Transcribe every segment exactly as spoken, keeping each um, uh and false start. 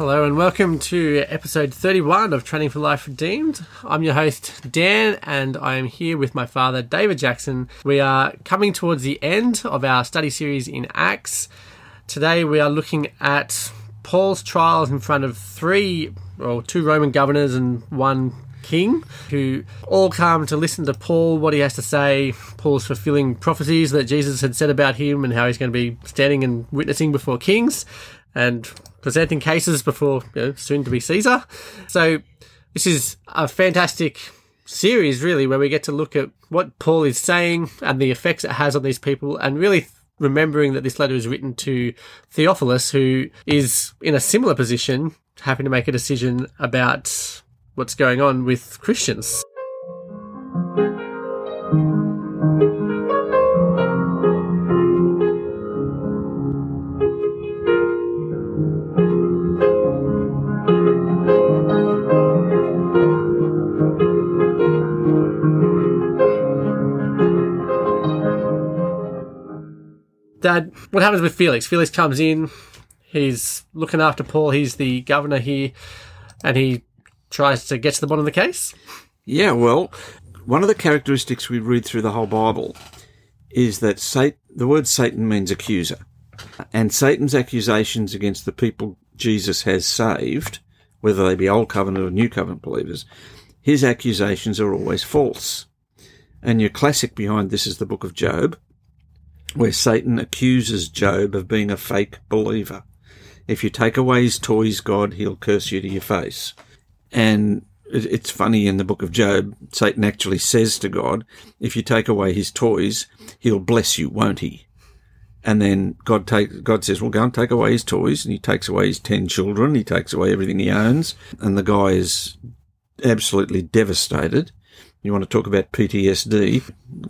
Hello and welcome to episode thirty-one of Training for Life Redeemed. I'm your host, Dan, and I am here with my father, David Jackson. We are coming towards the end of our study series in Acts. Today we are looking at Paul's trials in front of three, well, two Roman governors and one king, who all come to listen to Paul, what he has to say. Paul's fulfilling prophecies that Jesus had said about him and how he's going to be standing and witnessing before kings and presenting cases before, you know, soon to be Caesar. So this is a fantastic series, really, where we get to look at what Paul is saying and the effects it has on these people, and really remembering that this letter is written to Theophilus, who is in a similar position, having to make a decision about what's going on with Christians. Dad, what happens with Felix? Felix comes in, he's looking after Paul, he's the governor here, and he tries to get to the bottom of the case? Yeah, well, one of the characteristics we read through the whole Bible is that Satan, the word Satan means accuser, and Satan's accusations against the people Jesus has saved, whether they be Old Covenant or New Covenant believers, his accusations are always false. And your classic behind this is the book of Job, where Satan accuses Job of being a fake believer. If you take away his toys, God, he'll curse you to your face. And it's funny, in the book of Job, Satan actually says to God, if you take away his toys, he'll bless you, won't he? And then God takes, God says, well, go and take away his toys. And he takes away his ten children. He takes away everything he owns. And the guy is absolutely devastated. You want to talk about P T S D.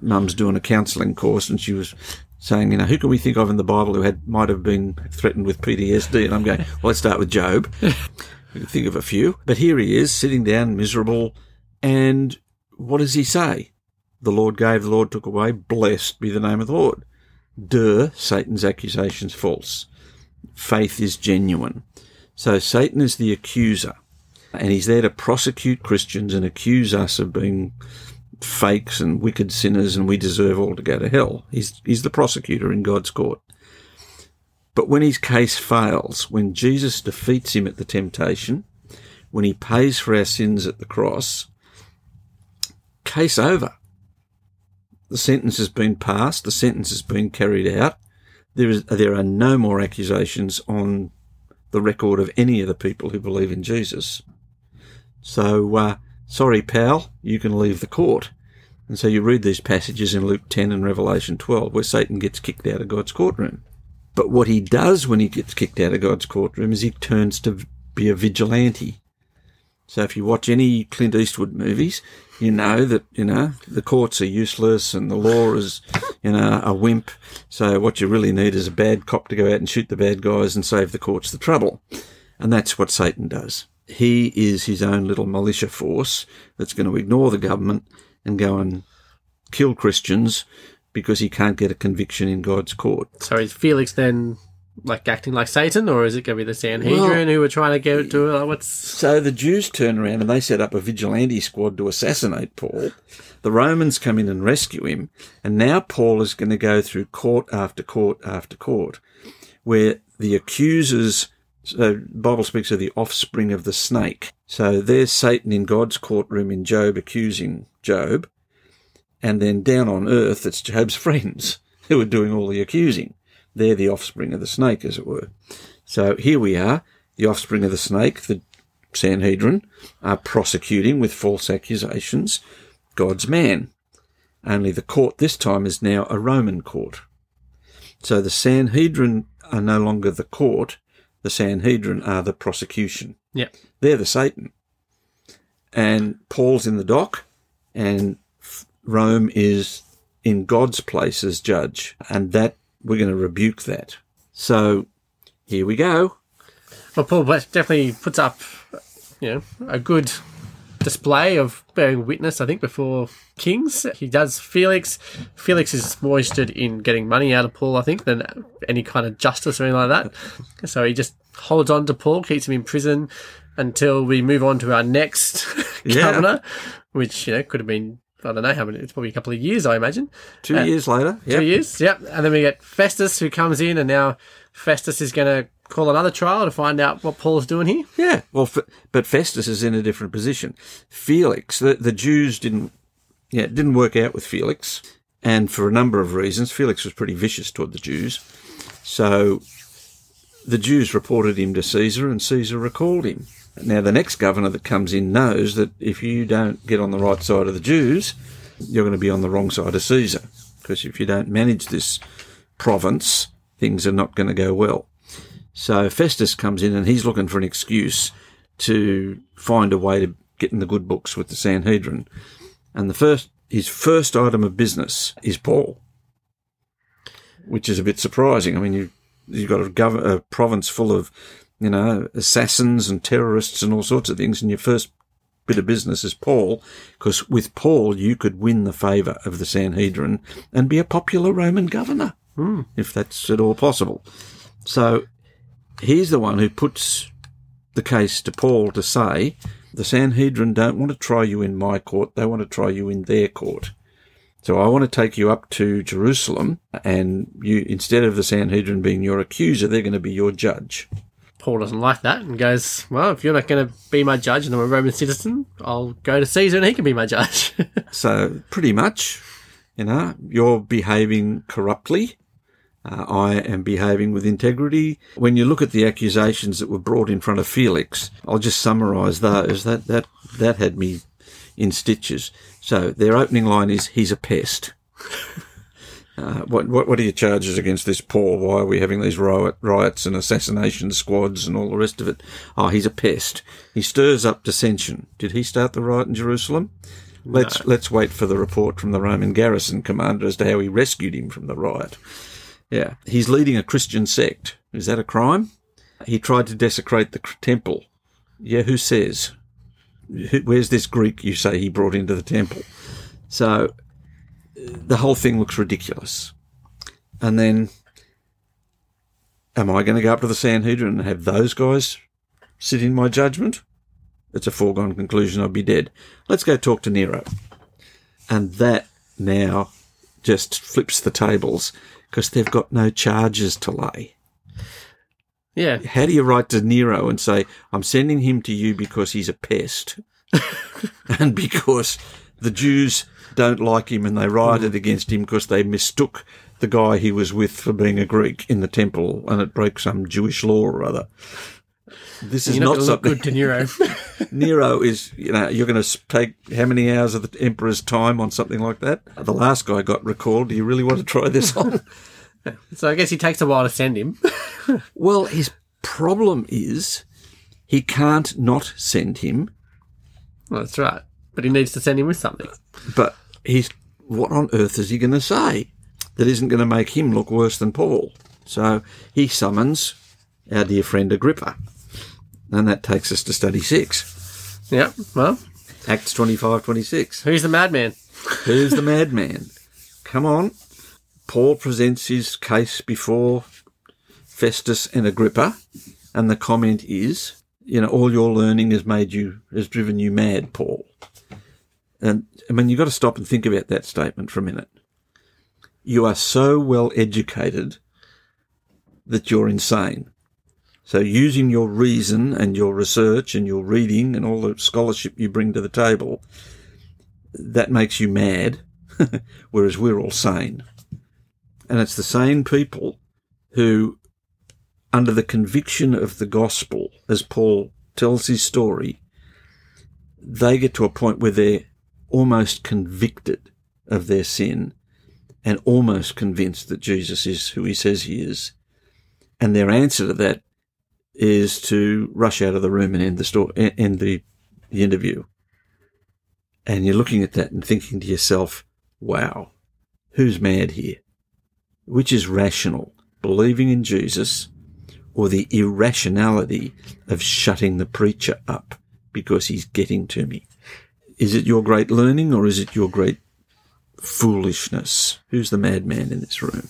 Mum's doing a counselling course, and she was saying, you know, who can we think of in the Bible who had might have been threatened with P T S D? And I'm going, well, let's start with Job. We can think of a few. But here he is, sitting down, miserable, and what does he say? The Lord gave, the Lord took away, blessed be the name of the Lord. Duh, Satan's accusation's false. Faith is genuine. So Satan is the accuser, and he's there to prosecute Christians and accuse us of being fakes and wicked sinners, and we deserve all to go to hell. He's he's the prosecutor in God's court. But when his case fails, when Jesus defeats him at the temptation, when he pays for our sins at the cross, case over. The sentence has been passed. The sentence has been carried out. There is there are no more accusations on the record of any of the people who believe in Jesus. So, uh, sorry, pal, you can leave the court. And so you read these passages in Luke ten and Revelation twelve where Satan gets kicked out of God's courtroom. But what he does when he gets kicked out of God's courtroom is he turns to be a vigilante. So if you watch any Clint Eastwood movies, you know that, you know, the courts are useless and the law is, you know, a wimp. So what you really need is a bad cop to go out and shoot the bad guys and save the courts the trouble. And that's what Satan does. He is his own little militia force that's going to ignore the government and go and kill Christians because he can't get a conviction in God's court. So is Felix then like acting like Satan, or is it going to be the Sanhedrin well, who were trying to get it to? Like, what's... So the Jews turn around and they set up a vigilante squad to assassinate Paul. The Romans come in and rescue him, and now Paul is going to go through court after court after court, where the accusers. So the Bible speaks of the offspring of the snake. So there's Satan in God's courtroom in Job accusing Job, and then down on earth it's Job's friends who are doing all the accusing. They're the offspring of the snake, as it were. So here we are, the offspring of the snake, the Sanhedrin, are prosecuting with false accusations God's man. Only the court this time is now a Roman court. So the Sanhedrin are no longer the court. The Sanhedrin are the prosecution. Yeah. They're the Satan. And Paul's in the dock, and Rome is in God's place as judge. And that we're going to rebuke that. So here we go. Well, Paul definitely puts up, you know, a good display of bearing witness, I think, before kings. He does Felix. Felix is more interested in getting money out of Paul, I think, than any kind of justice or anything like that. So he just holds on to Paul, keeps him in prison until we move on to our next yeah. governor, which, you know, could have been, I don't know how many, it's probably a couple of years, I imagine. Two uh, years later. Yep. Two years, yep. And then we get Festus, who comes in, and now Festus is going to call another trial to find out what Paul's doing here. Yeah, well, but Festus is in a different position. Felix, the, the Jews didn't, yeah, it didn't work out with Felix, and for a number of reasons. Felix was pretty vicious toward the Jews, so the Jews reported him to Caesar, and Caesar recalled him. Now, the next governor that comes in knows that if you don't get on the right side of the Jews, you're going to be on the wrong side of Caesar, because if you don't manage this province, things are not going to go well. So Festus comes in, and he's looking for an excuse to find a way to get in the good books with the Sanhedrin. And the first, his first item of business is Paul, which is a bit surprising. I mean, you, you've got a, gov- a province full of, you know, assassins and terrorists and all sorts of things, and your first bit of business is Paul, because with Paul you could win the favour of the Sanhedrin and be a popular Roman governor, mm. if that's at all possible. So he's the one who puts the case to Paul to say, the Sanhedrin don't want to try you in my court, they want to try you in their court. So I want to take you up to Jerusalem, and you, instead of the Sanhedrin being your accuser, they're going to be your judge. Paul doesn't like that and goes, well, if you're not going to be my judge and I'm a Roman citizen, I'll go to Caesar and he can be my judge. So pretty much, you know, you're behaving corruptly. Uh, I am behaving with integrity. When you look at the accusations that were brought in front of Felix, I'll just summarise those. That, that, that had me in stitches. So their opening line is, he's a pest. Uh, what, what what are your charges against this Paul? Why are we having these riot, riots and assassination squads and all the rest of it? Oh, he's a pest. He stirs up dissension. Did he start the riot in Jerusalem? No. Let's let's wait for the report from the Roman garrison commander as to how he rescued him from the riot. Yeah, he's leading a Christian sect. Is that a crime? He tried to desecrate the temple. Yeah, who says? Where's this Greek you say he brought into the temple? So the whole thing looks ridiculous. And then, am I going to go up to the Sanhedrin and have those guys sit in my judgment? It's a foregone conclusion, I'll be dead. Let's go talk to Nero. And that now just flips the tables, because they've got no charges to lay. Yeah. How do you write to Nero and say, I'm sending him to you because he's a pest and because the Jews don't like him and they rioted against him because they mistook the guy he was with for being a Greek in the temple and it broke some Jewish law or other. This is not, not something good to Nero. Nero is, you know, you're going to take how many hours of the emperor's time on something like that? The last guy got recalled. Do you really want to try this on? So I guess he takes a while to send him. Well, his problem is he can't not send him. Well, that's right. But he needs to send him with something. But he's, what on earth is he going to say that isn't going to make him look worse than Paul? So he summons our dear friend Agrippa. And that takes us to study six. Yeah, well. Acts twenty-five, twenty-six. Who's the madman? Who's the madman? Come on. Paul presents his case before Festus and Agrippa, and the comment is, you know, all your learning has made you, has driven you mad, Paul. And, I mean, you've got to stop and think about that statement for a minute. You are so well educated that you're insane. So using your reason and your research and your reading and all the scholarship you bring to the table, that makes you mad, whereas we're all sane. And it's the sane people who, under the conviction of the gospel, as Paul tells his story, they get to a point where they're almost convicted of their sin and almost convinced that Jesus is who he says he is. And their answer to that is to rush out of the room and end the story, end the, the interview. And you're looking at that and thinking to yourself, wow, who's mad here? Which is rational, believing in Jesus, or the irrationality of shutting the preacher up because he's getting to me? Is it your great learning or is it your great foolishness? Who's the madman in this room?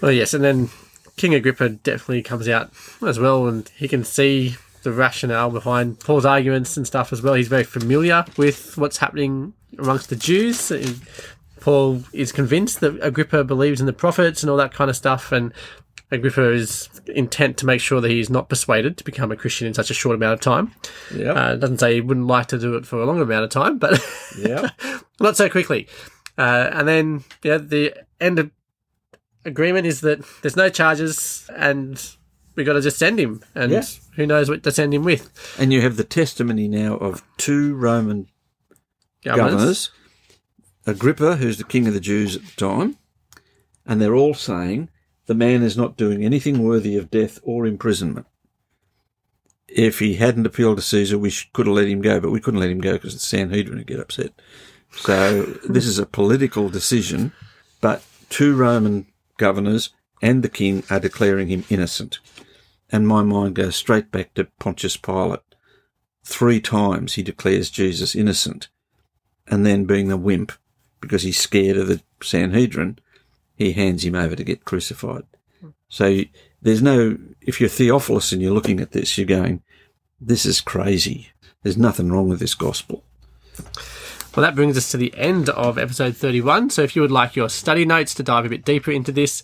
Well, yes, and then King Agrippa definitely comes out as well, and he can see the rationale behind Paul's arguments and stuff as well. He's very familiar with what's happening amongst the Jews. Paul is convinced that Agrippa believes in the prophets and all that kind of stuff, and Agrippa is intent to make sure that he's not persuaded to become a Christian in such a short amount of time. Yeah, uh, doesn't say he wouldn't like to do it for a long amount of time, but yeah, not so quickly. Uh, and then yeah, the end of agreement is that there's no charges and we got to just send him, and yeah. who knows what to send him with. And you have the testimony now of two Roman governors, governors Agrippa, who's the king of the Jews at the time, and they're all saying, the man is not doing anything worthy of death or imprisonment. If he hadn't appealed to Caesar, we could have let him go, but we couldn't let him go because the Sanhedrin would get upset. So this is a political decision, but two Roman governors and the king are declaring him innocent. And my mind goes straight back to Pontius Pilate. Three times he declares Jesus innocent, and then being the wimp, because he's scared of the Sanhedrin, he hands him over to get crucified. So there's no, if you're Theophilus and you're looking at this, you're going, this is crazy. There's nothing wrong with this gospel. Well, that brings us to the end of episode thirty-one. So if you would like your study notes to dive a bit deeper into this,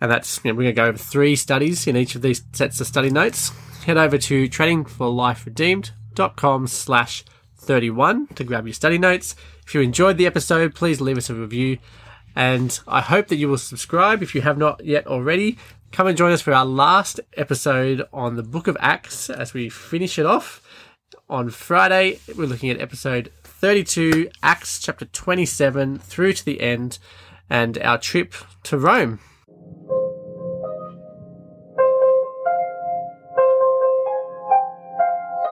and that's, you know, we're going to go over three studies in each of these sets of study notes, head over to trading for life redeemed dot com slash thirty-one to grab your study notes. If you enjoyed the episode, please leave us a review. And I hope that you will subscribe if you have not yet already. Come and join us for our last episode on the Book of Acts as we finish it off. On Friday, we're looking at episode thirty-two, Acts chapter twenty-seven through to the end, and our trip to Rome.